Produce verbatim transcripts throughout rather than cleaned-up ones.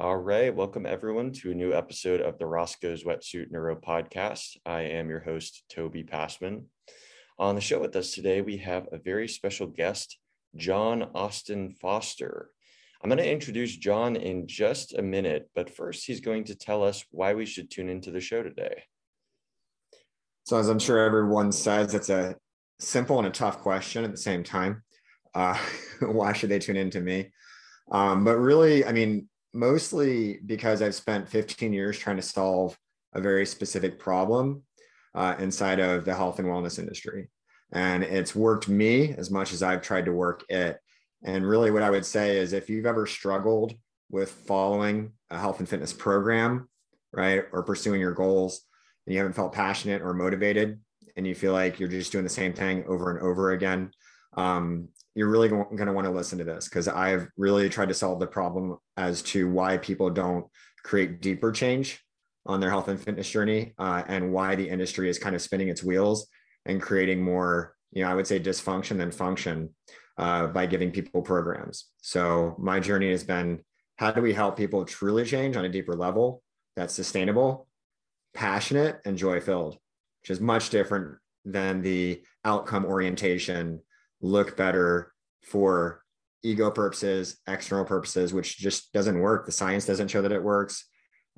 All right, welcome everyone to a new episode of the Roscoe's Wetsuit Neuro podcast. I am your host, Toby Passman. On the show with us today, we have a very special guest, John Austin Foster. I'm going to introduce John in just a minute, but first he's going to tell us why we should tune into the show today. So as I'm sure everyone says, it's a simple and a tough question at the same time. Uh, why should they tune in to me? Um, but really, I mean, mostly because I've spent fifteen years trying to solve a very specific problem uh, inside of the health and wellness industry. And it's worked me as much as I've tried to work it. And really what I would say is if you've ever struggled with following a health and fitness program, right, or pursuing your goals, and you haven't felt passionate or motivated, and you feel like you're just doing the same thing over and over again, um, you're really going to want to listen to this, because I've really tried to solve the problem as to why people don't create deeper change on their health and fitness journey, uh, and why the industry is kind of spinning its wheels and creating more, you know, I would say dysfunction than function uh, by giving people programs. So my journey has been, how do we help people truly change on a deeper level that's sustainable, passionate, and joy-filled, which is much different than the outcome orientation, look better for ego purposes, external purposes, which just doesn't work. The science doesn't show that it works.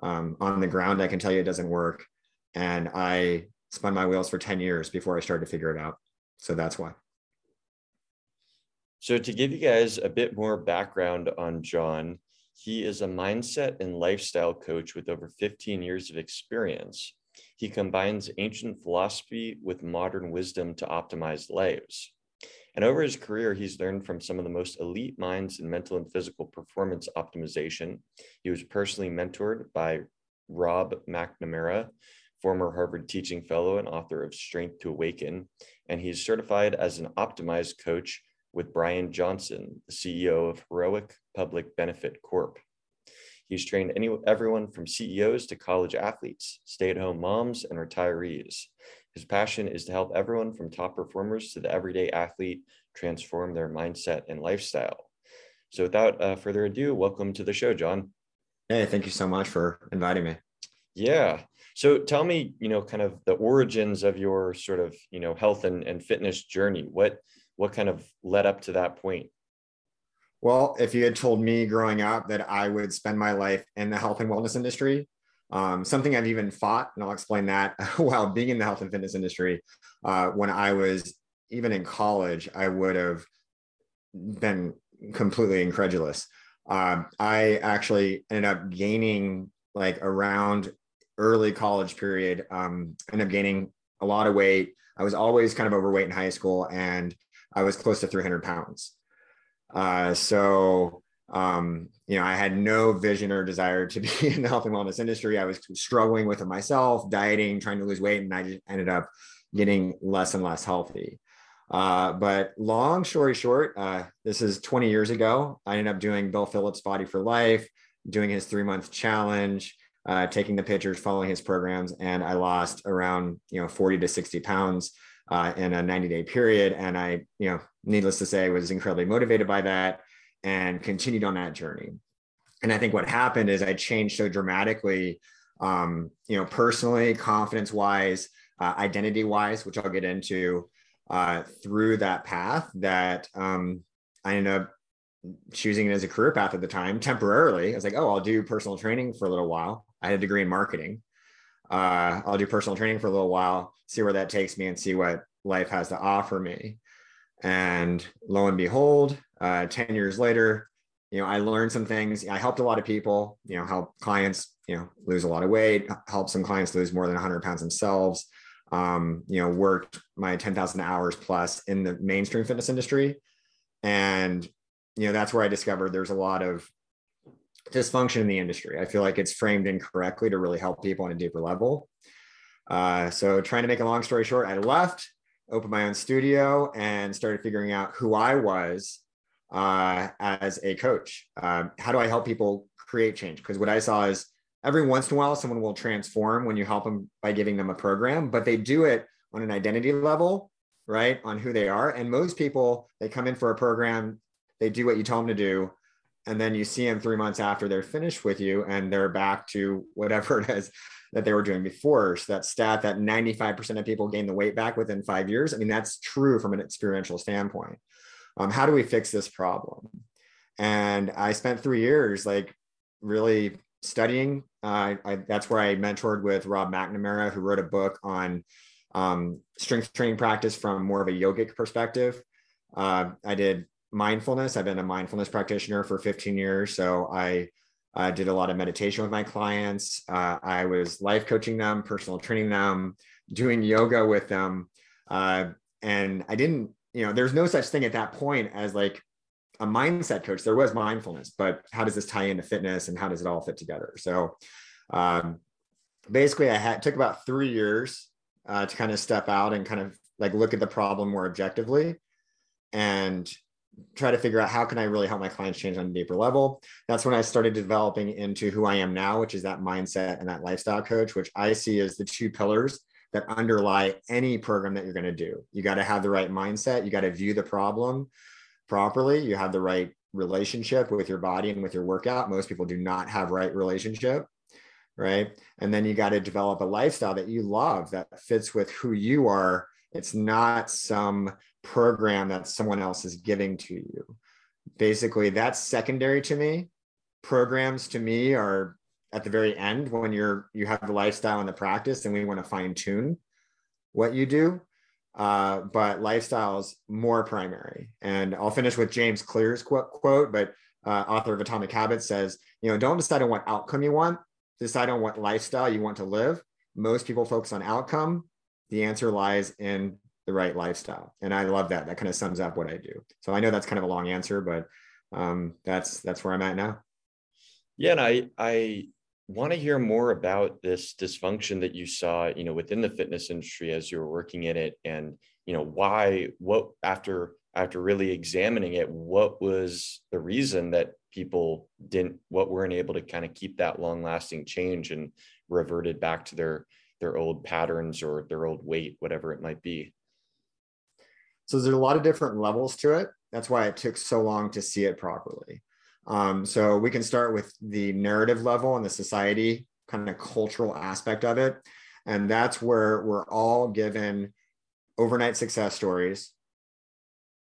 Um, on the ground, I can tell you it doesn't work. And I spun my wheels for ten years before I started to figure it out. So that's why. So to give you guys a bit more background on John, he is a mindset and lifestyle coach with over fifteen years of experience. He combines ancient philosophy with modern wisdom to optimize lives. And over his career, he's learned from some of the most elite minds in mental and physical performance optimization. He was personally mentored by Rob McNamara, former Harvard teaching fellow and author of Strength to Awaken. And he's certified as an optimized coach with Brian Johnson, the C E O of Heroic Public Benefit Corp. He's trained any, everyone from C E Os to college athletes, stay-at-home moms, and retirees. His passion is to help everyone from top performers to the everyday athlete transform their mindset and lifestyle. So without uh, further ado, welcome to the show, John. Hey, thank you so much for inviting me. Yeah. So tell me, you know, kind of the origins of your sort of, you know, health and, and fitness journey. What, what kind of led up to that point? Well, if you had told me growing up that I would spend my life in the health and wellness industry, Um, something I've even fought, and I'll explain that, while being in the health and fitness industry, uh, when I was even in college, I would have been completely incredulous. Uh, I actually ended up gaining, like around early college period, um, ended up gaining a lot of weight. I was always kind of overweight in high school, and I was close to three hundred pounds. Uh, so Um, you know, I had no vision or desire to be in the health and wellness industry. I was struggling with it myself, dieting, trying to lose weight, and I just ended up getting less and less healthy. Uh, but long story short, uh, this is twenty years ago. I ended up doing Bill Phillips Body for Life, doing his three month challenge, uh, taking the pictures, following his programs. And I lost around, you know, forty to sixty pounds, uh, in a ninety day period. And I, you know, needless to say, was incredibly motivated by that, and continued on that journey. And I think what happened is I changed so dramatically, um, you know, personally, confidence-wise, uh, identity-wise, which I'll get into, uh, through that path, that um, I ended up choosing it as a career path at the time, temporarily. I was like, oh, I'll do personal training for a little while. I had a degree in marketing. Uh, I'll do personal training for a little while, see where that takes me and see what life has to offer me. And lo and behold, uh, ten years later, you know, I learned some things. I helped a lot of people, you know, help clients, you know, lose a lot of weight, help some clients lose more than one hundred pounds themselves, um, you know, worked my ten thousand hours plus in the mainstream fitness industry. And, you know, that's where I discovered there's a lot of dysfunction in the industry. I feel like it's framed incorrectly to really help people on a deeper level. Uh, so trying to make a long story short, I left, opened my own studio, and started figuring out who I was uh, as a coach. Um, how do I help people create change? Because what I saw is every once in a while, someone will transform when you help them by giving them a program, but they do it on an identity level, right? On who they are. And most people, they come in for a program, they do what you tell them to do, And then you see them three months after they're finished with you and they're back to whatever it is that they were doing before. So that stat that ninety-five percent of people gain the weight back within five years. I mean, that's true from an experiential standpoint. Um, how do we fix this problem? And I spent three years like really studying. Uh, I, that's where I mentored with Rob McNamara, who wrote a book on um, strength training practice from more of a yogic perspective. Uh, I did mindfulness. I've been a mindfulness practitioner for fifteen years. So I uh, did a lot of meditation with my clients. Uh, I was life coaching them, personal training them, doing yoga with them. Uh, and I didn't, you know, there's no such thing at that point as like a mindset coach. There was mindfulness, but how does this tie into fitness and how does it all fit together? So um, basically I had took about three years uh, to kind of step out and kind of like look at the problem more objectively and try to figure out how can I really help my clients change on a deeper level. That's when I started developing into who I am now, which is that mindset and that lifestyle coach, which I see as the two pillars that underlie any program that you're going to do. You got to have the right mindset. You got to view the problem properly. You have the right relationship with your body and with your workout. Most people do not have right relationship, right? And then you got to develop a lifestyle that you love that fits with who you are. It's not some program that someone else is giving to you. Basically, that's secondary to me. Programs to me are at the very end when you're you have the lifestyle and the practice, and we want to fine tune what you do. Uh, but lifestyle's more primary. And I'll finish with James Clear's quote, quote but uh, author of Atomic Habits says, you know, don't decide on what outcome you want. Decide on what lifestyle you want to live. Most people focus on outcome. The answer lies in the right lifestyle. And I love that. That kind of sums up what I do. So I know that's kind of a long answer, but um, that's that's where I'm at now. Yeah, and I I want to hear more about this dysfunction that you saw, you know, within the fitness industry as you were working in it, and you know why, what after after really examining it, what was the reason that people didn't, what weren't able to kind of keep that long-lasting change and reverted back to their their old patterns or their old weight, whatever it might be. So there's a lot of different levels to it. That's why it took so long to see it properly. Um, so we can start with the narrative level and the society kind of cultural aspect of it. And that's where we're all given overnight success stories,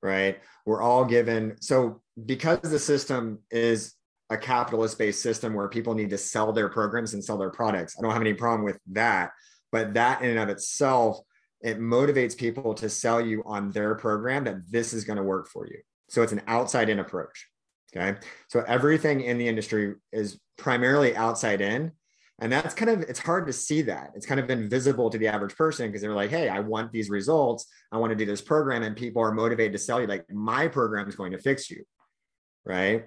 right? We're all given, so because the system is a capitalist-based system where people need to sell their programs and sell their products. I don't have any problem with that, but that in and of itself, it motivates people to sell you on their program that this is going to work for you. So it's an outside-in approach, okay? So everything in the industry is primarily outside-in, and that's kind of, it's hard to see that. It's kind of invisible to the average person because they're like, hey, I want these results. I want to do this program, and people are motivated to sell you like my program is going to fix you, right?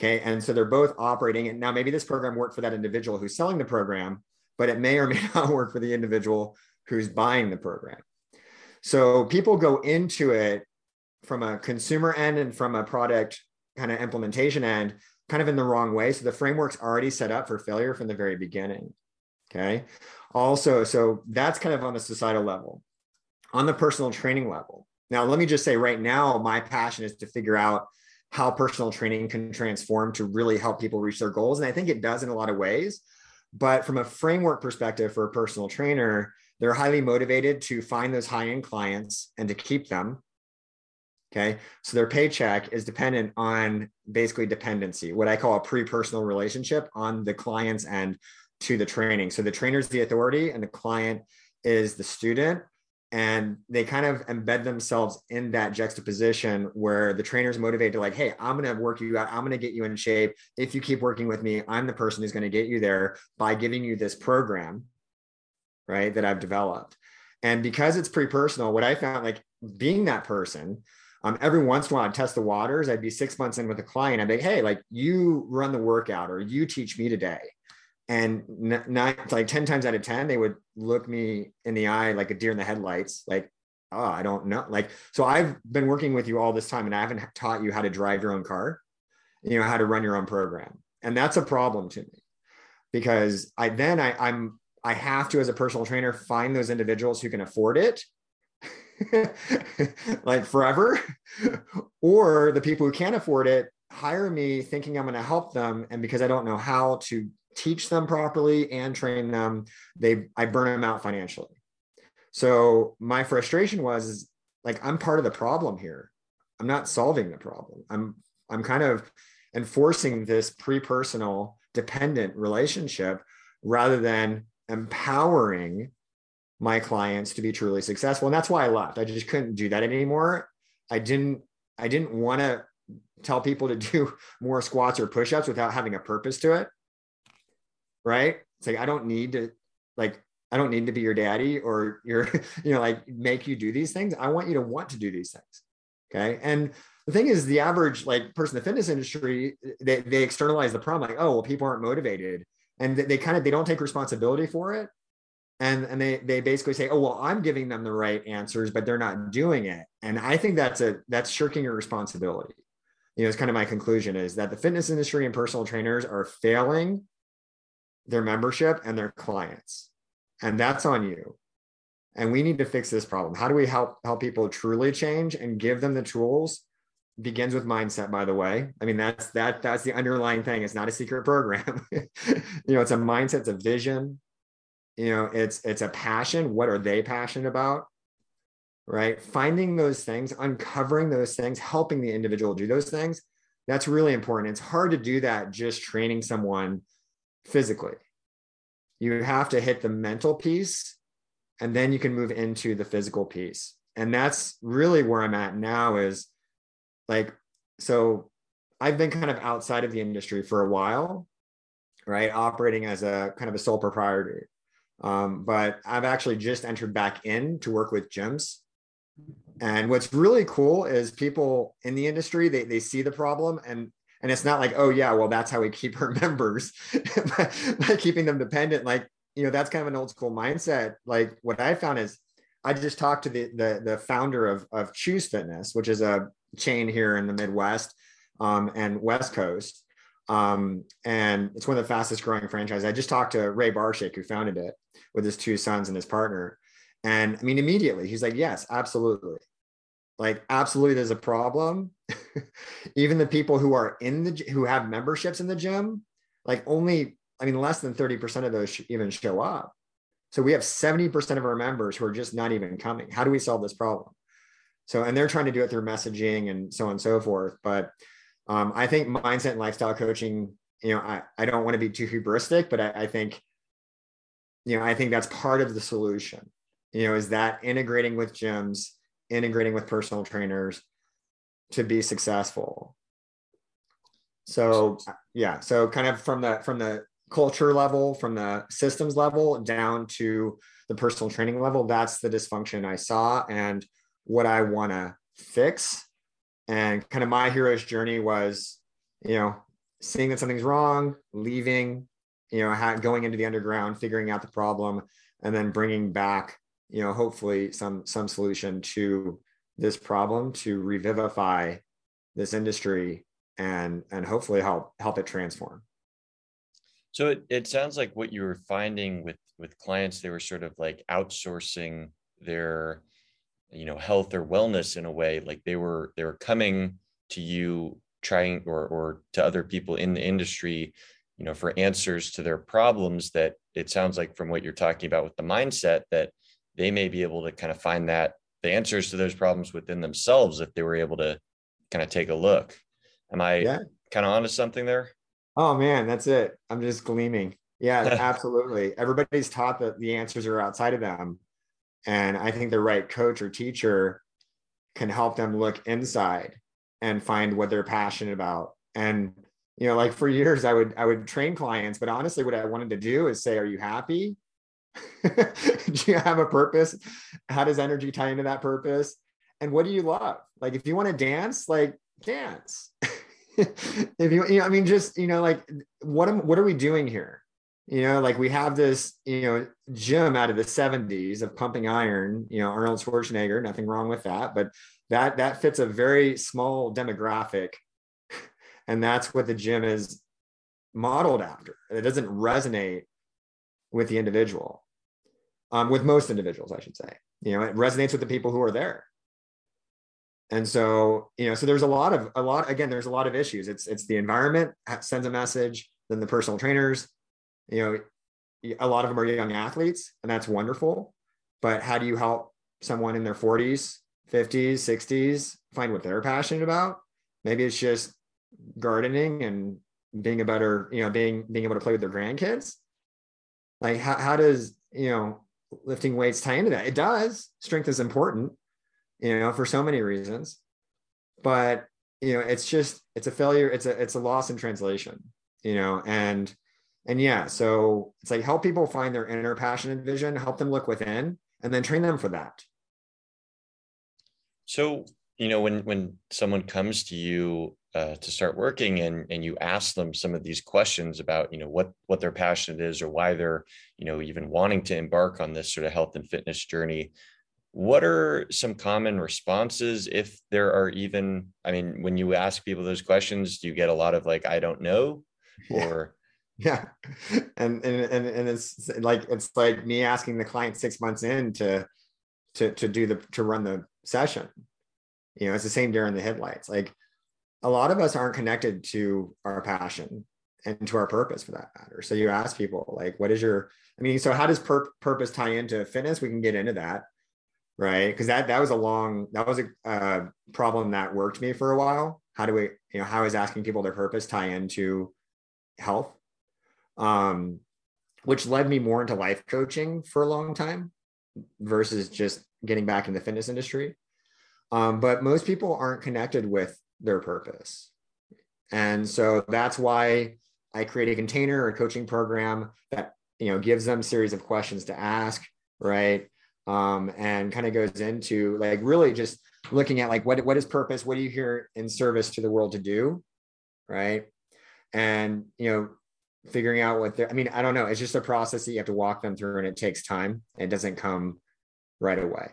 Okay, and so they're both operating. And now maybe this program worked for that individual who's selling the program, but it may or may not work for the individual who's buying the program. So people go into it from a consumer end and from a product kind of implementation end, kind of in the wrong way. So the framework's already set up for failure from the very beginning, okay? Also, so that's kind of on the societal level. On the personal training level, now let me just say right now, my passion is to figure out how personal training can transform to really help people reach their goals. And I think it does in a lot of ways, but from a framework perspective for a personal trainer, they're highly motivated to find those high-end clients and to keep them, okay? So their paycheck is dependent on basically dependency, what I call a pre-personal relationship on the client's end to the training. So the trainer's the authority and the client is the student. And they kind of embed themselves in that juxtaposition where the trainer's motivated to like, hey, I'm going to work you out. I'm going to get you in shape. If you keep working with me, I'm the person who's going to get you there by giving you this program, right, that I've developed. And because it's pre-personal, what I found, like being that person, um, every once in a while I'd test the waters. I'd be six months in with a client. I'd be like, hey, like you run the workout or you teach me today. And not like ten times out of ten, they would look me in the eye like a deer in the headlights, like, oh, I don't know. Like, so I've been working with you all this time and I haven't taught you how to drive your own car, you know, how to run your own program. And that's a problem to me because I then I, I'm, I have to, as a personal trainer, find those individuals who can afford it like forever or the people who can't afford it hire me thinking I'm going to help them. And because I don't know how to teach them properly and train them, they I burn them out financially. So my frustration was, is like, I'm part of the problem here. I'm not solving the problem. I'm, I'm kind of enforcing this pre-personal dependent relationship rather than empowering my clients to be truly successful. And that's why I left. I just couldn't do that anymore. I didn't, I didn't want to tell people to do more squats or push-ups without having a purpose to it. Right. It's like, I don't need to, like, I don't need to be your daddy or your, you know, like make you do these things. I want you to want to do these things. Okay. And the thing is, the average like person in the fitness industry, they, they externalize the problem. Like, oh, well, people aren't motivated, and they, they kind of, they don't take responsibility for it. And, and they, they basically say, oh, well, I'm giving them the right answers, but they're not doing it. And I think that's a, that's shirking your responsibility. You know, it's kind of my conclusion is that the fitness industry and personal trainers are failing their membership and their clients. And that's on you. And we need to fix this problem. How do we help help people truly change and give them the tools? Begins with mindset, by the way. I mean, that's that that's the underlying thing. It's not a secret program. You know, it's a mindset, it's a vision. You know, it's it's a passion. What are they passionate about? Right? Finding those things, uncovering those things, helping the individual do those things. That's really important. It's hard to do that just training someone physically. You have to hit the mental piece, and then you can move into the physical piece. And that's really where I'm at now is like, so I've been kind of outside of the industry for a while, right? Operating as a kind of a sole proprietor. Um, but I've actually just entered back in to work with gyms. And what's really cool is people in the industry, they, they see the problem, and And it's not like, oh yeah, well, that's how we keep our members by, by keeping them dependent. Like, you know, that's kind of an old school mindset. Like what I found is I just talked to the, the, the founder of, of Choose Fitness, which is a chain here in the Midwest um, and West Coast. Um, and it's one of the fastest growing franchises. I just talked to Ray Barshik, who founded it with his two sons and his partner. And I mean, immediately he's like, yes, absolutely. Like absolutely there's a problem. Even the people who are in the, who have memberships in the gym, like only, I mean, less than thirty percent of those sh- even show up. So we have seventy percent of our members who are just not even coming. How do we solve this problem? So, and they're trying to do it through messaging and so on and so forth. But um, I think mindset and lifestyle coaching, you know, I, I don't want to be too hubristic, but I, I think, you know, I think that's part of the solution, you know, is that integrating with gyms, integrating with personal trainers to be successful. So yeah, so kind of from the from the culture level, from the systems level down to the personal training level, that's the dysfunction I saw and what I want to fix. And kind of my hero's journey was, you know, seeing that something's wrong, leaving, you know, going into the underground, figuring out the problem, and then bringing back, you know, hopefully some, some solution to this problem to revivify this industry and, and hopefully help, help it transform. So it, it sounds like what you were finding with, with clients, they were sort of like outsourcing their, you know, health or wellness in a way, like they were, they were coming to you trying or, or to other people in the industry, you know, for answers to their problems that it sounds like from what you're talking about with the mindset that they may be able to kind of find that the answers to those problems within themselves if they were able to kind of take a look. Am I yeah. kind of onto something there? Oh man, that's it. I'm just gleaming. Yeah, absolutely. Everybody's taught that the answers are outside of them. And I think the right coach or teacher can help them look inside and find what they're passionate about. And, you know, like for years I would, I would train clients, but honestly what I wanted to do is say, are you happy? Do you have a purpose? How does energy tie into that purpose? And what do you love? Like, if you want to dance, like dance. If you, you know, I mean, just, you know, like what am, what are we doing here? You know, like we have this, you know, gym out of the seventies of pumping iron, you know, Arnold Schwarzenegger, nothing wrong with that, but that, that fits a very small demographic. And that's what the gym is modeled after. It doesn't resonate with the individual, um, with most individuals, I should say. You know, it resonates with the people who are there. And so, you know, so there's a lot of, a lot, again, there's a lot of issues. It's, it's the environment sends a message, then the personal trainers, you know, a lot of them are young athletes, and that's wonderful, but how do you help someone in their forties, fifties, sixties find what they're passionate about? Maybe it's just gardening and being a better, you know, being, being able to play with their grandkids. Like how, how does, you know, lifting weights tie into that? It does. Strength is important, you know, for so many reasons, but, you know, it's just, it's a failure. It's a, it's a loss in translation, you know, and, and yeah, so it's like, help people find their inner passion and vision, help them look within, and then train them for that. So, you know, when, when someone comes to you uh, to start working and, and you ask them some of these questions about, you know, what, what their passion is or why they're, you know, even wanting to embark on this sort of health and fitness journey, what are some common responses, if there are even? I mean, when you ask people those questions, do you get a lot of like, I don't know, or? Yeah. yeah. And, and, and, and it's like, it's like me asking the client six months in to, to, to do the, to run the session. You know, it's the same deer in the headlights. Like a lot of us aren't connected to our passion and to our purpose for that matter. So you ask people like, what is your, I mean, so how does pur- purpose tie into fitness? We can get into that. Right. Cause that, that was a long, that was a uh, problem that worked me for a while. How do we, you know, how is asking people their purpose tie into health? Um, which led me more into life coaching for a long time versus just getting back in the fitness industry. Um, but most people aren't connected with their purpose. And so that's why I create a container or a coaching program that, you know, gives them a series of questions to ask. Right. Um, and kind of goes into like really just looking at like what what is purpose, what are you here in service to the world to do, right? And you know, figuring out what they're, I mean, I don't know, it's just a process that you have to walk them through, and it takes time. It doesn't come right away.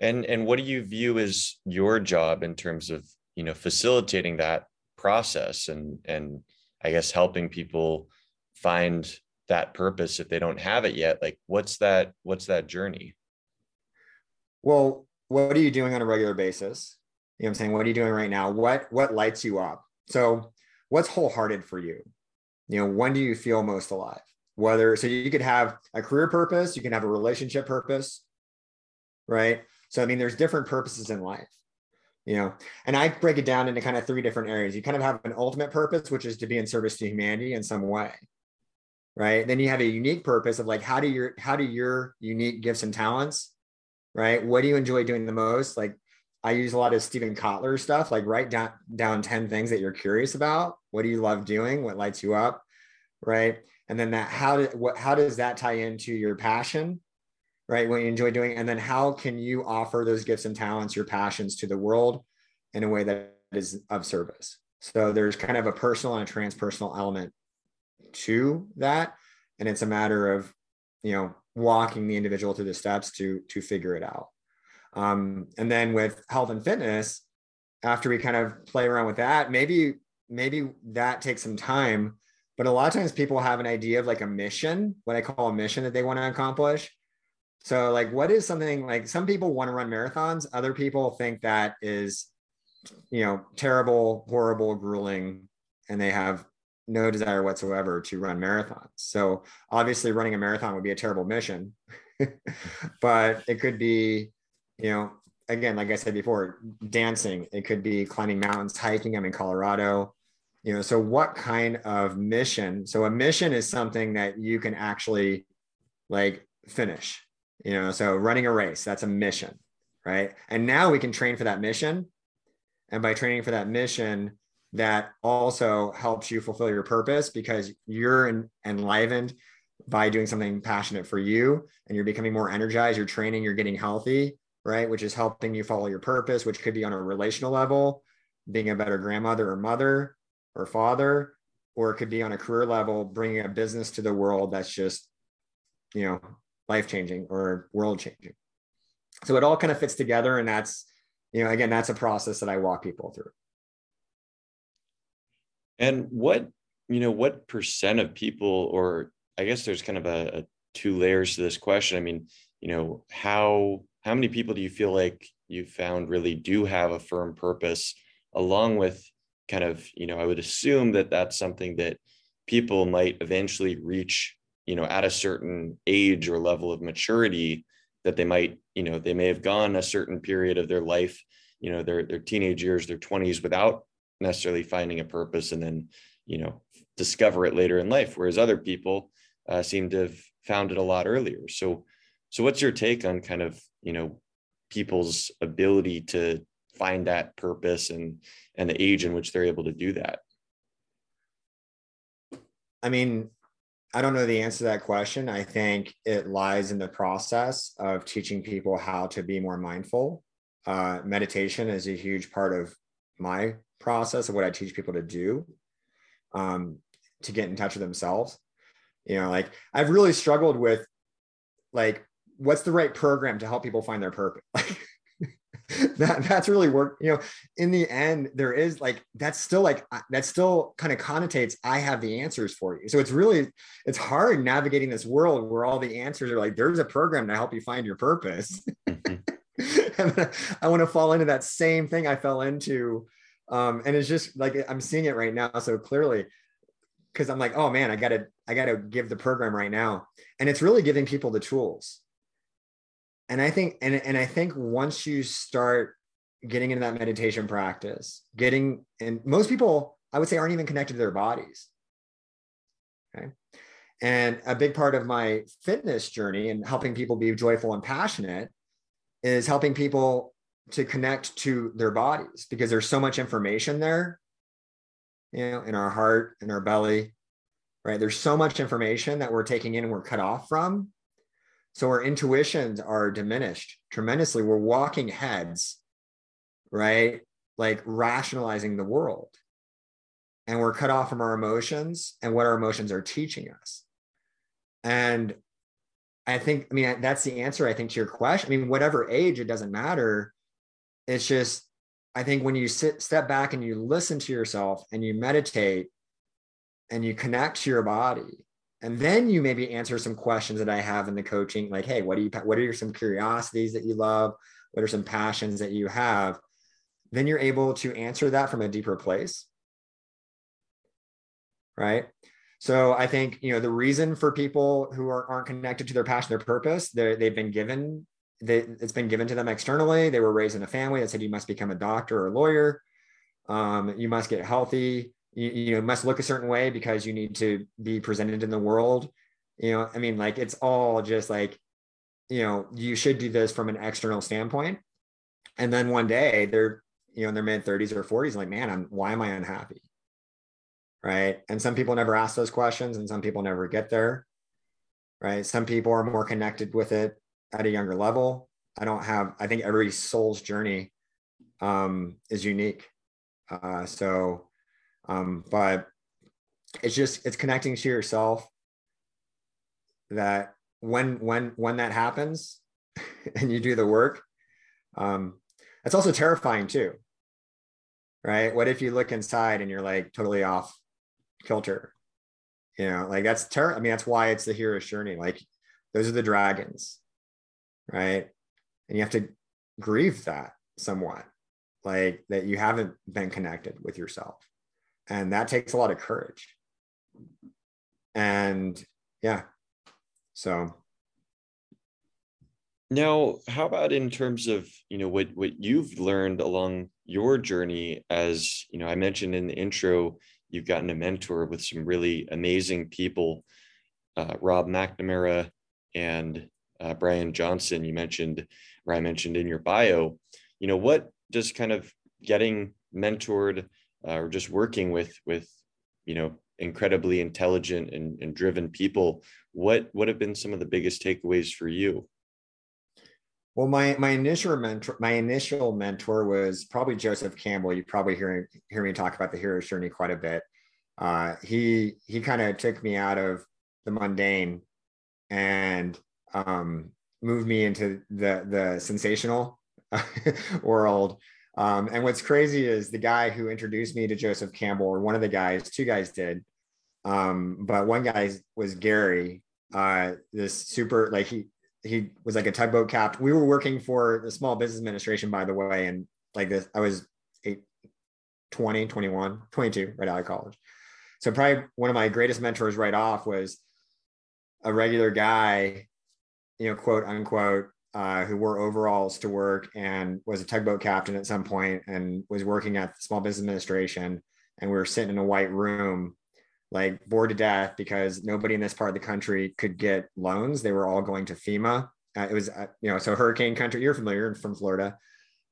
And and what do you view as your job in terms of, you know, facilitating that process and and I guess helping people find that purpose if they don't have it yet? Like what's that, what's that journey? Well, what are you doing on a regular basis? You know what I'm saying? What are you doing right now? What, what lights you up? So what's wholehearted for you? You know, when do you feel most alive? Whether, so you could have a career purpose, you can have a relationship purpose, right? So, I mean, there's different purposes in life, you know, and I break it down into kind of three different areas. You kind of have an ultimate purpose, which is to be in service to humanity in some way. Right. Then you have a unique purpose of like, how do your, how do your unique gifts and talents, right? What do you enjoy doing the most? Like I use a lot of Stephen Kotler stuff, like write down, down ten things that you're curious about. What do you love doing? What lights you up? Right. And then that, how, do, what, how does that tie into your passion, right? What you enjoy doing. And then how can you offer those gifts and talents, your passions to the world in a way that is of service? So there's kind of a personal and a transpersonal element to that, and it's a matter of, you know, walking the individual through the steps to to figure it out. Um, and then with health and fitness, after we kind of play around with that, maybe maybe that takes some time. But a lot of times people have an idea of like a mission, what I call a mission that they want to accomplish. So like, what is something like some people want to run marathons, other people think that is, you know, terrible, horrible, grueling, and they have no desire whatsoever to run marathons. So obviously running a marathon would be a terrible mission, but it could be, you know, again, like I said before, dancing, it could be climbing mountains, hiking. I'm in Colorado, you know, so what kind of mission? So a mission is something that you can actually like finish, you know, so running a race, that's a mission, right? And now we can train for that mission. And by training for that mission, that also helps you fulfill your purpose because you're en- enlivened by doing something passionate for you, and you're becoming more energized, you're training, you're getting healthy, right? Which is helping you follow your purpose, which could be on a relational level, being a better grandmother or mother or father, or it could be on a career level, bringing a business to the world that's just, you know, life-changing or world-changing. So it all kind of fits together. And that's, you know, again, that's a process that I walk people through. And what, you know, what percent of people, or I guess there's kind of a, a two layers to this question. I mean, you know, how how many people do you feel like you've found really do have a firm purpose, along with kind of, you know, I would assume that that's something that people might eventually reach, you know, at a certain age or level of maturity, that they might, you know, they may have gone a certain period of their life, you know, their, their teenage years, their twenties, without necessarily finding a purpose, and then, you know, discover it later in life, whereas other people uh, seem to have found it a lot earlier. So, so what's your take on kind of, you know, people's ability to find that purpose, and, and the age in which they're able to do that? I mean, I don't know the answer to that question. I think it lies in the process of teaching people how to be more mindful. Uh, meditation is a huge part of my process of what I teach people to do, um, to get in touch with themselves. You know, like I've really struggled with, like, what's the right program to help people find their purpose? Like, that that's really work. You know, in the end, there is like, that's still like, that still kind of connotates, I have the answers for you. So it's really, it's hard navigating this world where all the answers are like, there's a program to help you find your purpose. Mm-hmm. And I want to fall into that same thing I fell into. Um, and it's just like, I'm seeing it right now so clearly, because I'm like, oh man, I gotta, I gotta give the program right now. And it's really giving people the tools. And I think, and, and I think once you start getting into that meditation practice, getting, and most people, I would say, aren't even connected to their bodies. Okay. And a big part of my fitness journey and helping people be joyful and passionate is helping people to connect to their bodies, because there's so much information there, you know, in our heart, in our belly, right? There's so much information that we're taking in and we're cut off from. So our intuitions are diminished tremendously. We're walking heads, right? Like rationalizing the world. And we're cut off from our emotions and what our emotions are teaching us. And I think, I mean, that's the answer, I think, to your question. I mean, whatever age, it doesn't matter. It's just, I think when you sit, step back and you listen to yourself and you meditate and you connect to your body, and then you maybe answer some questions that I have in the coaching, like, hey, what do you, what are some curiosities that you love? What are some passions that you have? Then you're able to answer that from a deeper place, right? So I think, you know, the reason for people who are, aren't connected to their passion, their purpose, they've been given, they, it's been given to them externally. They were raised in a family that said, you must become a doctor or a lawyer. Um, you must get healthy. You, you know, must look a certain way because you need to be presented in the world. You know, I mean, like, it's all just like, you know, you should do this from an external standpoint. And then one day they're, you know, in their mid thirties or forties, like, man, I'm, why am I unhappy? Right. And some people never ask those questions, and some people never get there. Right. Some people are more connected with it at a younger level. I don't have, I think every soul's journey um, is unique. Uh, so Um, but it's just, it's connecting to yourself, that when, when, when that happens and you do the work, um, that's also terrifying too, right? What if you look inside and you're like totally off kilter, you know, like that's terrible. I mean, that's why it's the hero's journey. Like those are the dragons, right? And you have to grieve that somewhat, like that you haven't been connected with yourself. And that takes a lot of courage. And yeah, so. Now, how about in terms of, you know, what, what you've learned along your journey? As, you know, I mentioned in the intro, you've gotten a mentor with some really amazing people, uh, Rob McNamara and uh, Brian Johnson, you mentioned, or I mentioned in your bio. You know, what just kind of getting mentored, Uh, or just working with, with, you know, incredibly intelligent and, and driven people, what, what have been some of the biggest takeaways for you? Well, my, my initial mentor, my initial mentor was probably Joseph Campbell. You probably hear, hear me talk about the hero's journey quite a bit. Uh, he, he kind of took me out of the mundane and um, moved me into the, the sensational world. Um, and what's crazy is the guy who introduced me to Joseph Campbell, or one of the guys, two guys did, um, but one guy was Gary, uh, this super, like he, he was like a tugboat captain. We were working for the Small Business Administration, by the way. And like this, I was eight, twenty, twenty-one, twenty-two, right out of college. So probably one of my greatest mentors right off was a regular guy, you know, quote unquote, uh, who wore overalls to work and was a tugboat captain at some point and was working at the Small Business Administration. And we were sitting in a white room, like bored to death because nobody in this part of the country could get loans. They were all going to FEMA. Uh, it was, uh, you know, so hurricane country, you're familiar, you're from Florida.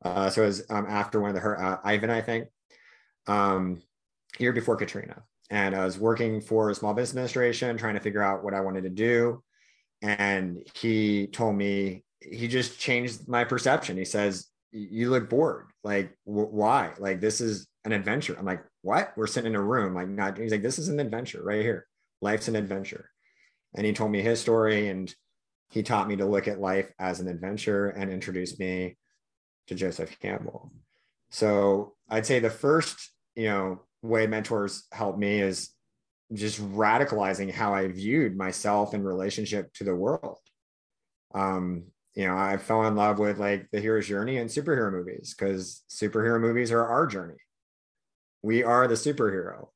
Uh, so it was um, after one of the, uh, Ivan, I think, um, year before Katrina. And I was working for a Small Business Administration, trying to figure out what I wanted to do. And he told me, he just changed my perception. He says, you look bored. Like, w- why? Like, this is an adventure. I'm like, what? We're sitting in a room, like not, he's like, this is an adventure right here. Life's an adventure. And he told me his story, and he taught me to look at life as an adventure and introduced me to Joseph Campbell. So I'd say the first, you know, way mentors helped me is just radicalizing how I viewed myself in relationship to the world. Um, you know, I fell in love with like the hero's journey and superhero movies, because superhero movies are our journey. We are the superhero.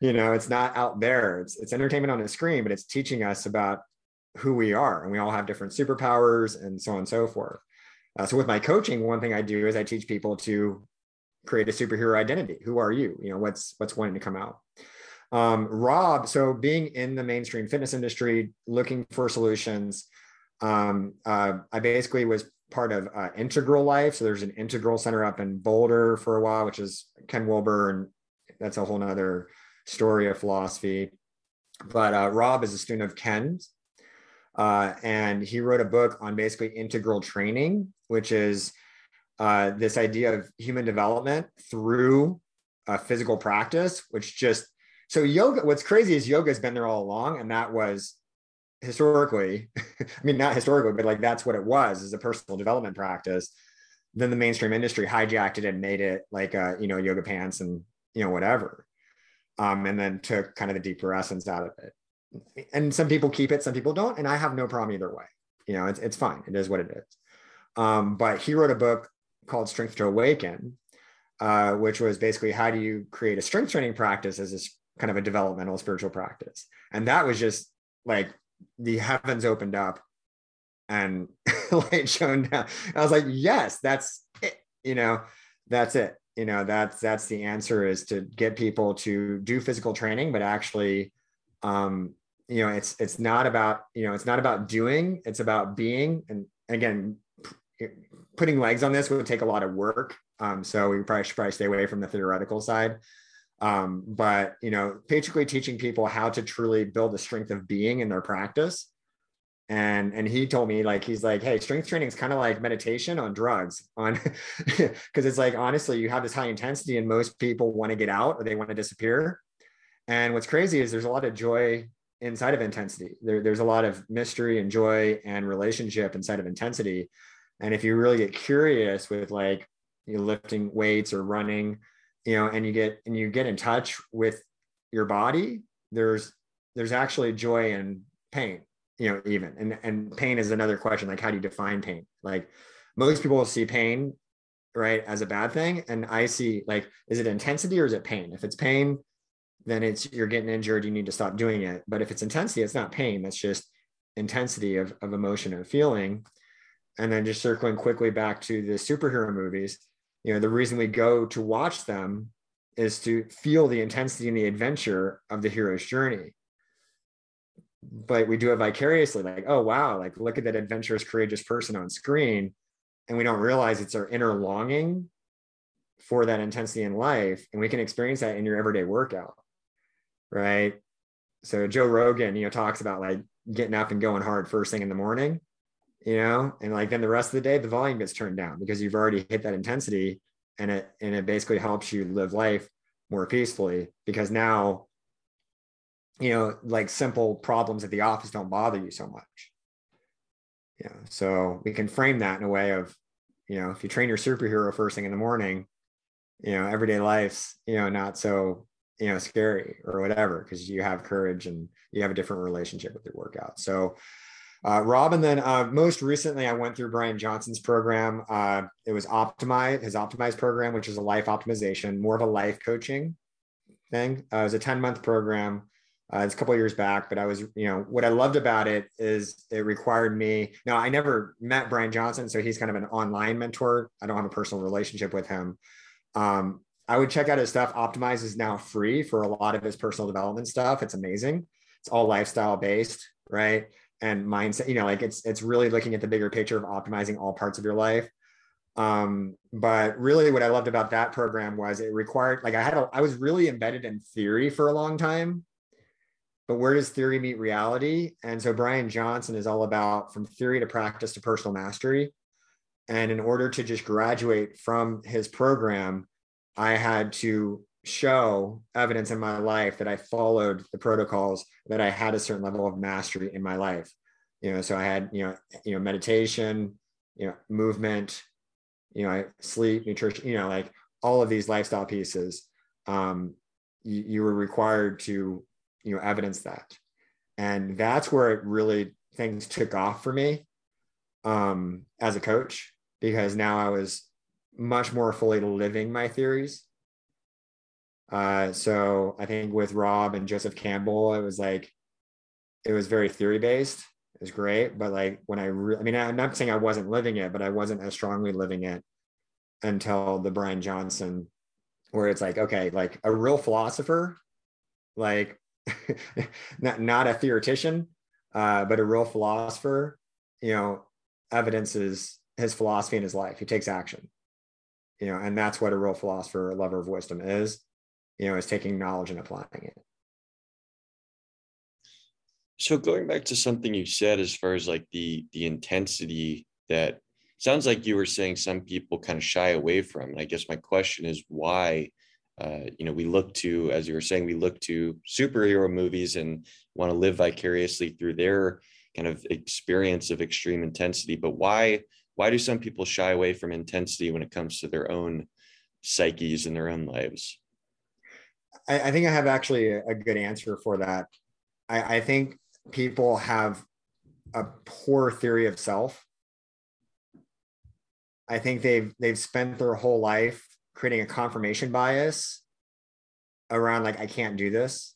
You know, it's not out there. It's, it's entertainment on a screen, but it's teaching us about who we are. And we all have different superpowers and so on and so forth. Uh, so with my coaching, one thing I do is I teach people to create a superhero identity. Who are you? You know, what's, what's wanting to come out. Um, Rob, so being in the mainstream fitness industry, looking for solutions, um, uh, I basically was part of uh, Integral Life. So there's an Integral Center up in Boulder for a while, which is Ken Wilber. And that's a whole nother story of philosophy. But uh, Rob is a student of Ken's. Uh, and he wrote a book on basically integral training, which is uh, this idea of human development through uh, physical practice, which just, so yoga, what's crazy is yoga has been there all along. And that was historically, I mean, not historically, but like, that's what it was, is a personal development practice. Then the mainstream industry hijacked it and made it like, uh, you know, yoga pants and, you know, whatever. Um, and then took kind of the deeper essence out of it. And some people keep it, some people don't. And I have no problem either way. You know, it's, it's fine. It is what it is. Um, but he wrote a book called Strength to Awaken, uh, which was basically, how do you create a strength training practice as this kind of a developmental spiritual practice? And that was just like, the heavens opened up and light shone down. I was like, yes, that's it. You know, that's it. You know, that's, that's the answer, is to get people to do physical training, but actually, um, you know, it's, it's not about, you know, it's not about doing, it's about being. And again, p- putting legs on this would take a lot of work. Um, so we probably should probably stay away from the theoretical side. Um, but, you know, basically teaching people how to truly build the strength of being in their practice. And, and he told me, like, he's like, hey, strength training is kind of like meditation on drugs, on, cause it's like, honestly, you have this high intensity and most people want to get out or they want to disappear. And what's crazy is there's a lot of joy inside of intensity. There, there's a lot of mystery and joy and relationship inside of intensity. And if you really get curious with, like, you know, lifting weights or running, you know, and you get, and you get in touch with your body, there's, there's actually joy and pain, you know, even, and, and pain is another question. Like, how do you define pain? Like, most people will see pain, right, as a bad thing. And I see, like, is it intensity or is it pain? If it's pain, then it's, you're getting injured, you need to stop doing it. But if it's intensity, it's not pain. That's just intensity of, of emotion and feeling. And then just circling quickly back to the superhero movies, you know, the reason we go to watch them is to feel the intensity and the adventure of the hero's journey. But we do it vicariously, like, oh, wow, like, look at that adventurous, courageous person on screen. And we don't realize it's our inner longing for that intensity in life. And we can experience that in your everyday workout, right? So Joe Rogan, you know, talks about, like, getting up and going hard first thing in the morning. You know, and like, then the rest of the day, the volume gets turned down because you've already hit that intensity, and it, and it basically helps you live life more peacefully, because now, you know, like, simple problems at the office don't bother you so much. Yeah. You know, so we can frame that in a way of, you know, if you train your superhero first thing in the morning, you know, everyday life's, you know, not so, you know, scary or whatever, because you have courage and you have a different relationship with your workout. So Uh, Rob, and then uh, most recently, I went through Brian Johnson's program. Uh, it was Optimize, his Optimize program, which is a life optimization, more of a life coaching thing. Uh, it was a ten month program. Uh, it's a couple of years back, but I was, you know, what I loved about it is it required me. Now, I never met Brian Johnson, so he's kind of an online mentor. I don't have a personal relationship with him. Um, I would check out his stuff. Optimize is now free for a lot of his personal development stuff. It's amazing. It's all lifestyle based, right? And mindset, you know, like it's, it's really looking at the bigger picture of optimizing all parts of your life. Um, but really what I loved about that program was it required, like I had, a, I was really embedded in theory for a long time, but where does theory meet reality? And so Brian Johnson is all about from theory to practice to personal mastery. And in order to just graduate from his program, I had to show evidence in my life that I followed the protocols, that I had a certain level of mastery in my life. You know, so I had, you know, you know, meditation, you know, movement, you know, sleep, nutrition, you know, like all of these lifestyle pieces, um, you, you were required to, you know, evidence that. And that's where it really, things took off for me um, as a coach, because now I was much more fully living my theories. Uh, so I think with Rob and Joseph Campbell, it was like, it was very theory based. It was great. But like when I, re- I mean, I'm not saying I wasn't living it, but I wasn't as strongly living it until the Brian Johnson, where it's like, okay, like a real philosopher, like not, not a theoretician, uh, but a real philosopher, you know, evidences his philosophy in his life. He takes action, you know, and that's what a real philosopher, a lover of wisdom is. You know, is taking knowledge and applying it. So going back to something you said, as far as like the, the intensity that sounds like you were saying some people kind of shy away from. And I guess my question is why, uh, you know, we look to, as you were saying, we look to superhero movies and want to live vicariously through their kind of experience of extreme intensity. But why, why do some people shy away from intensity when it comes to their own psyches and their own lives? I think I have actually a good answer for that. I, I think people have a poor theory of self. I think they've they've spent their whole life creating a confirmation bias around like, I can't do this,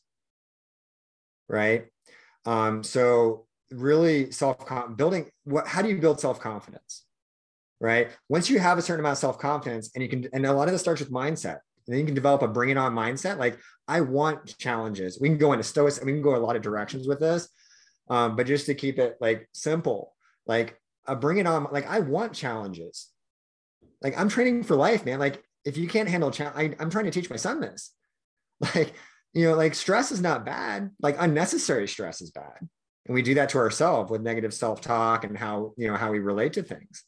right? Um, so really self building. What? How do you build self-confidence, right? Once you have a certain amount of self-confidence, and you can, and a lot of this starts with mindset. And then you can develop a bring it on mindset. Like I want challenges. We can go into stoics. We can go a lot of directions with this, um, but just to keep it like simple, like a bring it on. Like I want challenges. Like I'm training for life, man. Like if you can't handle challenge, I'm trying to teach my son this. Like, you know, like stress is not bad. Like unnecessary stress is bad. And we do that to ourselves with negative self-talk and how, you know, how we relate to things,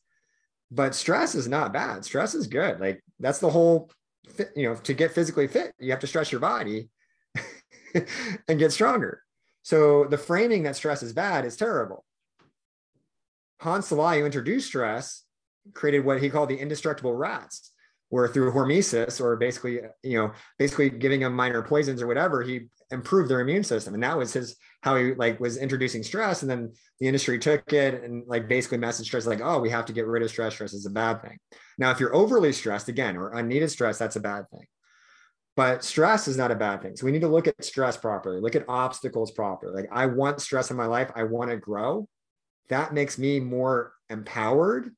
but stress is not bad. Stress is good. Like that's the whole, you know, to get physically fit, you have to stretch your body and get stronger. So the framing that stress is bad is terrible. Hans Selye, who introduced stress, created what he called the indestructible rats, where through hormesis, or basically, you know, basically giving them minor poisons or whatever, he improved their immune system. And that was his, how he like was introducing stress. And then the industry took it and like basically messaged stress like, oh, we have to get rid of stress. Stress is a bad thing. Now, if you're overly stressed again, or unneeded stress, that's a bad thing, but stress is not a bad thing. So we need to look at stress properly, look at obstacles properly. Like I want stress in my life. I want to grow. That makes me more empowered.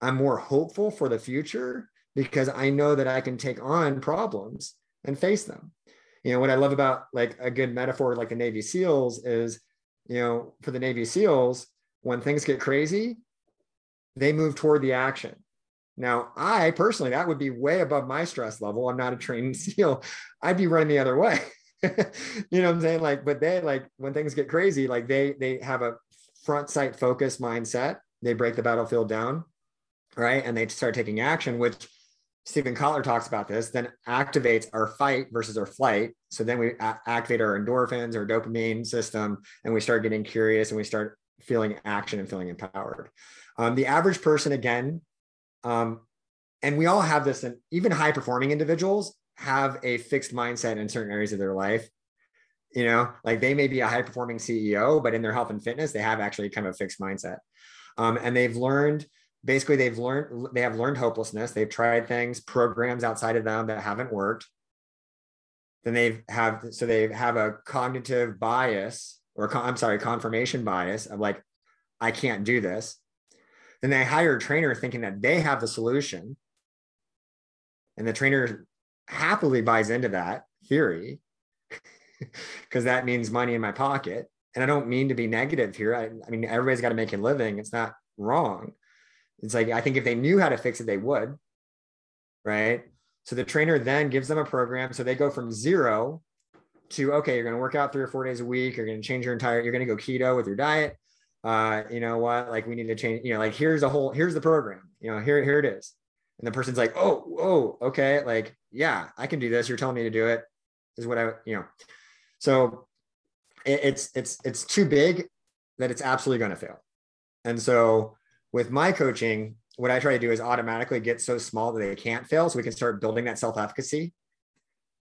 I'm more hopeful for the future because I know that I can take on problems and face them. You know, what I love about like a good metaphor, like the Navy SEALs is, you know, for the Navy SEALs, when things get crazy, they move toward the action. Now, I personally, that would be way above my stress level. I'm not a trained SEAL. I'd be running the other way. You know what I'm saying? Like, but they like when things get crazy, like they, they have a front sight focused mindset. They break the battlefield down. Right. And they start taking action, which Stephen Kotler talks about this, then activates our fight versus our flight. So then we a- activate our endorphins or dopamine system, and we start getting curious and we start feeling action and feeling empowered. Um, the average person again, um, and we all have this, and even high performing individuals have a fixed mindset in certain areas of their life. You know, like they may be a high performing C E O, but in their health and fitness, they have actually kind of a fixed mindset. Um, and they've learned, basically they've learned, they have learned hopelessness. They've tried things, programs outside of them that haven't worked. Then they've have, so they have a cognitive bias or con, I'm sorry, confirmation bias of like, I can't do this. Then they hire a trainer thinking that they have the solution. And the trainer happily buys into that theory. Because that means money in my pocket. And I don't mean to be negative here. I, I mean, everybody's got to make a living. It's not wrong. It's like, I think if they knew how to fix it, they would. Right. So the trainer then gives them a program. So they go from zero to, okay, you're going to work out three or four days a week. You're going to change your entire, you're going to go keto with your diet. Uh, you know what? Like we need to change, you know, like here's a whole, here's the program, you know, here, here it is. And the person's like, oh, oh, okay. Like, yeah, I can do this. You're telling me to do it is what I, you know. So it's, it's, it's too big that it's absolutely going to fail. And so with my coaching, what I try to do is automatically get so small that they can't fail. So we can start building that self-efficacy,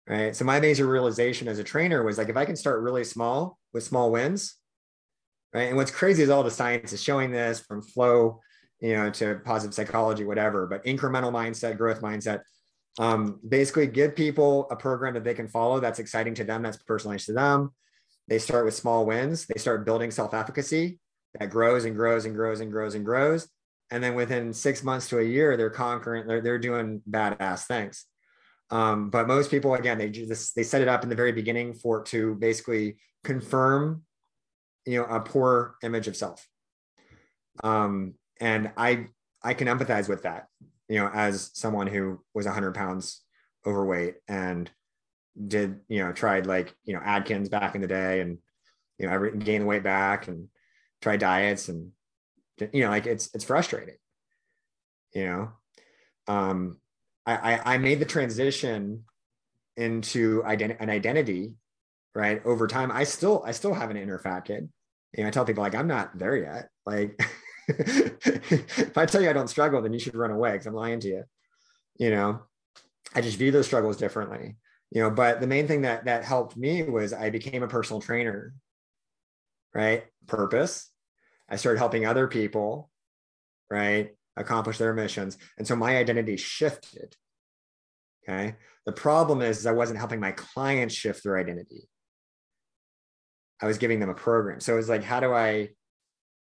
right? So my major realization as a trainer was like, if I can start really small with small wins, right? And what's crazy is all the science is showing this from flow, you know, to positive psychology, whatever, but incremental mindset, growth mindset. Um, basically give people a program that they can follow. That's exciting to them. That's personalized to them. They start with small wins. They start building self-efficacy that grows and grows and grows and grows and grows. And then within six months to a year, they're conquering, they're, they're doing badass things. Um, but most people, again, they do this, they set it up in the very beginning for, to basically confirm, you know, a poor image of self. Um, and I, I can empathize with that. You know, as someone who was one hundred pounds overweight and did, you know, tried like, you know, Atkins back in the day and, you know, I gained the weight back and tried diets and, you know, like it's, it's frustrating, you know, um, I, I, I made the transition into ident- an identity, right? Over time, I still, I still have an inner fat kid. You know, I tell people like, I'm not there yet. Like, if I tell you I don't struggle, then you should run away because I'm lying to you. You know, I just view those struggles differently, you know, but the main thing that that helped me was I became a personal trainer, right? Purpose. I started helping other people, right? Accomplish their missions. And so my identity shifted. Okay. The problem is, is I wasn't helping my clients shift their identity. I was giving them a program. So it was like, how do I,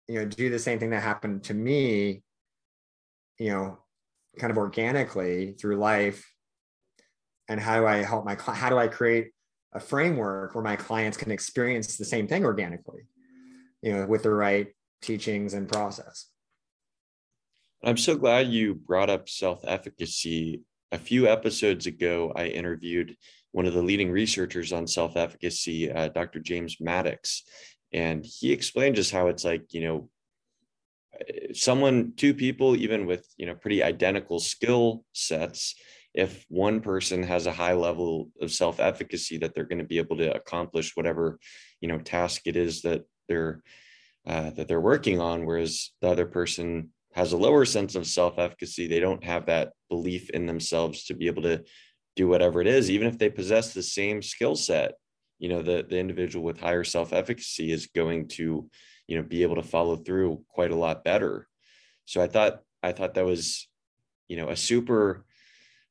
you know, do the same thing that happened to me, you know, kind of organically through life. And how do I help my, how do I create a framework where my clients can experience the same thing organically, you know, with the right teachings and process. I'm so glad you brought up self-efficacy. A few episodes ago, I interviewed one of the leading researchers on self-efficacy, uh, Doctor James Maddox. And he explained just how it's like, you know, someone, two people, even with, you know, pretty identical skill sets, if one person has a high level of self-efficacy that they're going to be able to accomplish whatever, you know, task it is that they're, uh, that they're working on, whereas the other person has a lower sense of self-efficacy. They don't have that belief in themselves to be able to do whatever it is, even if they possess the same skill set. You know, the, the individual with higher self-efficacy is going to, you know, be able to follow through quite a lot better. So I thought, I thought that was, you know, a super,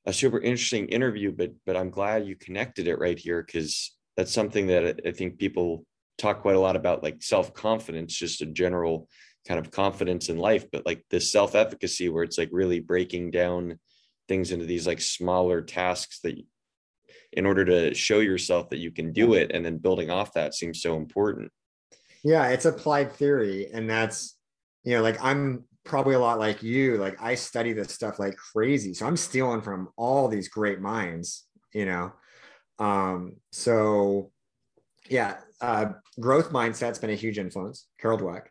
a super interesting interview, but, but I'm glad you connected it right here. Cause that's something that I think people talk quite a lot about, like self-confidence, just a general kind of confidence in life, but like this self-efficacy where it's like really breaking down things into these like smaller tasks that in order to show yourself that you can do it. And then building off that seems so important. Yeah. It's applied theory. And that's, you know, like, I'm probably a lot like you, like I study this stuff like crazy. So I'm stealing from all these great minds, you know? Um, so yeah. Uh, growth mindset's been a huge influence. Carol Dweck.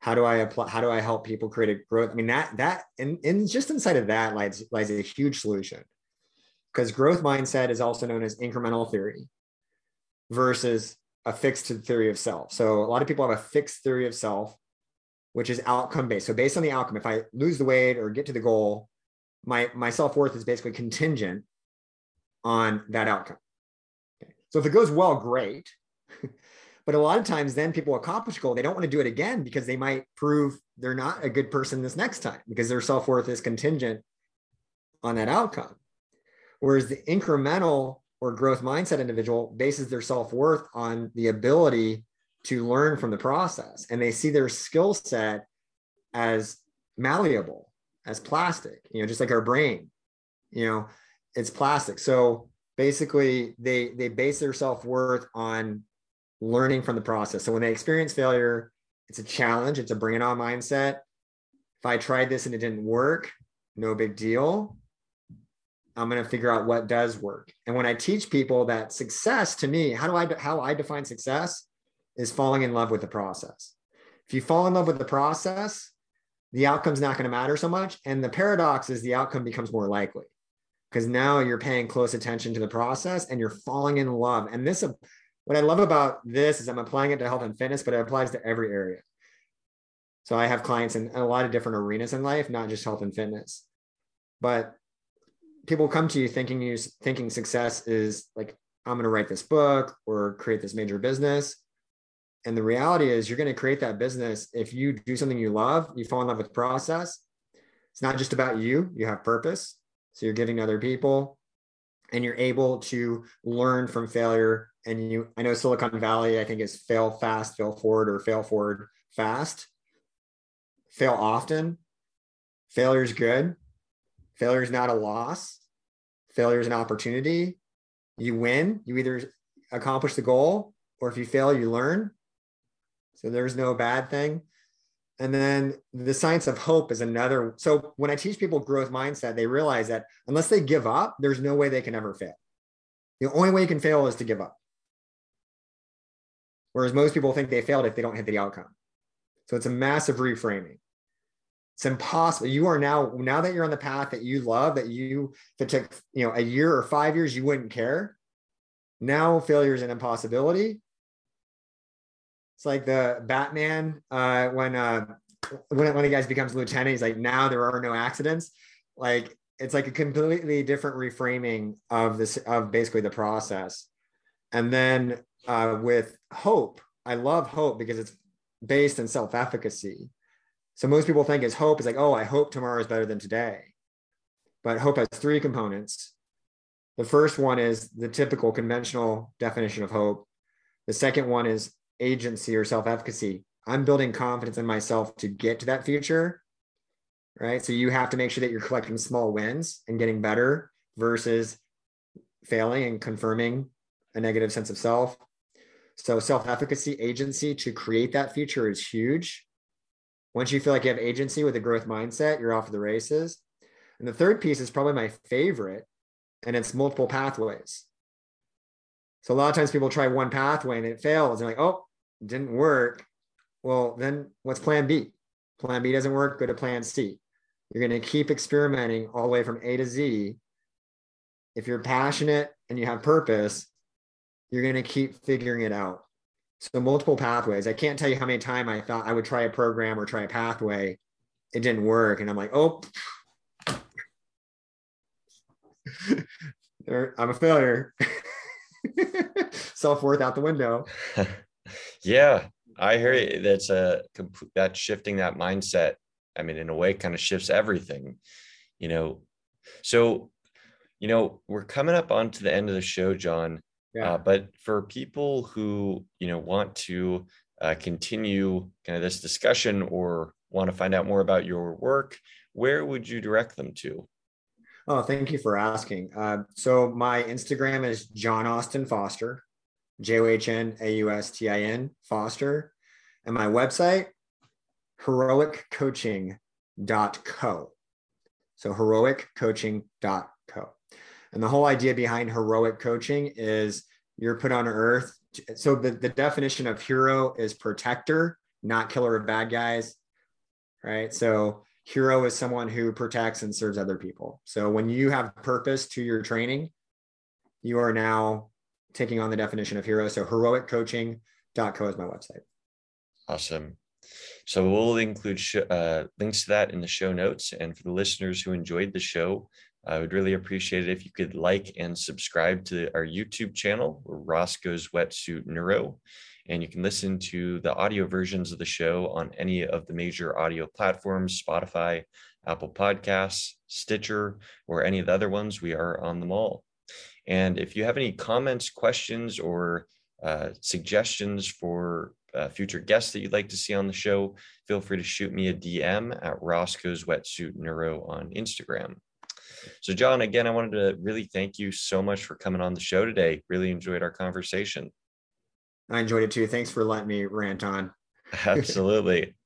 How do I apply, how do I help people create a growth? I mean, that, that, and, and just inside of that lies, lies a huge solution. Because growth mindset is also known as incremental theory versus a fixed theory of self. So a lot of people have a fixed theory of self, which is outcome-based. So based on the outcome, if I lose the weight or get to the goal, my, my self-worth is basically contingent on that outcome. Okay. So if it goes well, great. But a lot of times then people accomplish a goal. They don't want to do it again because they might prove they're not a good person this next time because their self-worth is contingent on that outcome. Whereas the incremental or growth mindset individual bases their self-worth on the ability to learn from the process. And they see their skill set as malleable, as plastic, you know, just like our brain, you know, it's plastic. So basically they, they base their self-worth on learning from the process. So when they experience failure, it's a challenge. It's a bring it on mindset. If I tried this and it didn't work, no big deal. I'm going to figure out what does work. And when I teach people that success to me, how do I, how I define success is falling in love with the process. If you fall in love with the process, the outcome's not going to matter so much. And the paradox is the outcome becomes more likely because now you're paying close attention to the process and you're falling in love. And this, what I love about this is I'm applying it to health and fitness, but it applies to every area. So I have clients in a lot of different arenas in life, not just health and fitness, but people come to you thinking you thinking success is like, I'm going to write this book or create this major business. And the reality is you're going to create that business. If you do something you love, you fall in love with the process. It's not just about you. You have purpose. So you're giving to other people and you're able to learn from failure. And you, I know Silicon Valley, I think is fail fast, fail forward or fail forward fast, fail often. Failure is good. Failure is not a loss. Failure is an opportunity. You win, you either accomplish the goal or if you fail, you learn. So there's no bad thing. And then the science of hope is another. So when I teach people growth mindset, they realize that unless they give up, there's no way they can ever fail. The only way you can fail is to give up. Whereas most people think they failed if they don't hit the outcome. So it's a massive reframing. It's impossible. You are now, now that you're on the path that you love, that you, if it took, you know, a year or five years, you wouldn't care. Now failure is an impossibility. It's like the Batman, uh, when, uh, when one of the guys becomes lieutenant, he's like, now there are no accidents. Like, it's like a completely different reframing of this, of basically the process. And then uh, with hope, I love hope because it's based in self-efficacy. So most people think is hope is like, oh, I hope tomorrow is better than today. But hope has three components. The first one is the typical conventional definition of hope. The second one is agency or self-efficacy. I'm building confidence in myself to get to that future, right? So you have to make sure that you're collecting small wins and getting better versus failing and confirming a negative sense of self. So self-efficacy, agency to create that future is huge. Once you feel like you have agency with a growth mindset, you're off to the races. And the third piece is probably my favorite, and it's multiple pathways. So a lot of times people try one pathway and it fails. They're like, oh, it didn't work. Well, then what's plan B? Plan B doesn't work. Go to plan C. You're going to keep experimenting all the way from A to Z. If you're passionate and you have purpose, you're going to keep figuring it out. So multiple pathways. I can't tell you how many times I thought I would try a program or try a pathway. It didn't work. And I'm like, oh, I'm a failure. Self-worth out the window. Yeah, I hear you. That's a that shifting that mindset. I mean, in a way, kind of shifts everything, you know. So, you know, we're coming up onto the end of the show, John. Yeah. Uh, but for people who, you know, want to uh, continue kind of this discussion or want to find out more about your work, where would you direct them to? Oh, thank you for asking. Uh, so my Instagram is John Austin Foster, J O H N A U S T I N, Foster. And my website, heroic coaching dot co. So heroic coaching dot co. And the whole idea behind heroic coaching is you're put on earth. So the, the definition of hero is protector, not killer of bad guys, right? So hero is someone who protects and serves other people. So when you have purpose to your training, you are now taking on the definition of hero. So heroic coaching dot co is my website. Awesome. So we'll include sh- uh, links to that in the show notes. And for the listeners who enjoyed the show, I would really appreciate it if you could like and subscribe to our YouTube channel, Roscoe's Wetsuit Neuro, and you can listen to the audio versions of the show on any of the major audio platforms, Spotify, Apple Podcasts, Stitcher, or any of the other ones. We are on them all. And if you have any comments, questions, or uh, suggestions for uh, future guests that you'd like to see on the show, feel free to shoot me a D M at Roscoe's Wetsuit Neuro on Instagram. So John, again, I wanted to really thank you so much for coming on the show today. Really enjoyed our conversation. I enjoyed it too. Thanks for letting me rant on. Absolutely.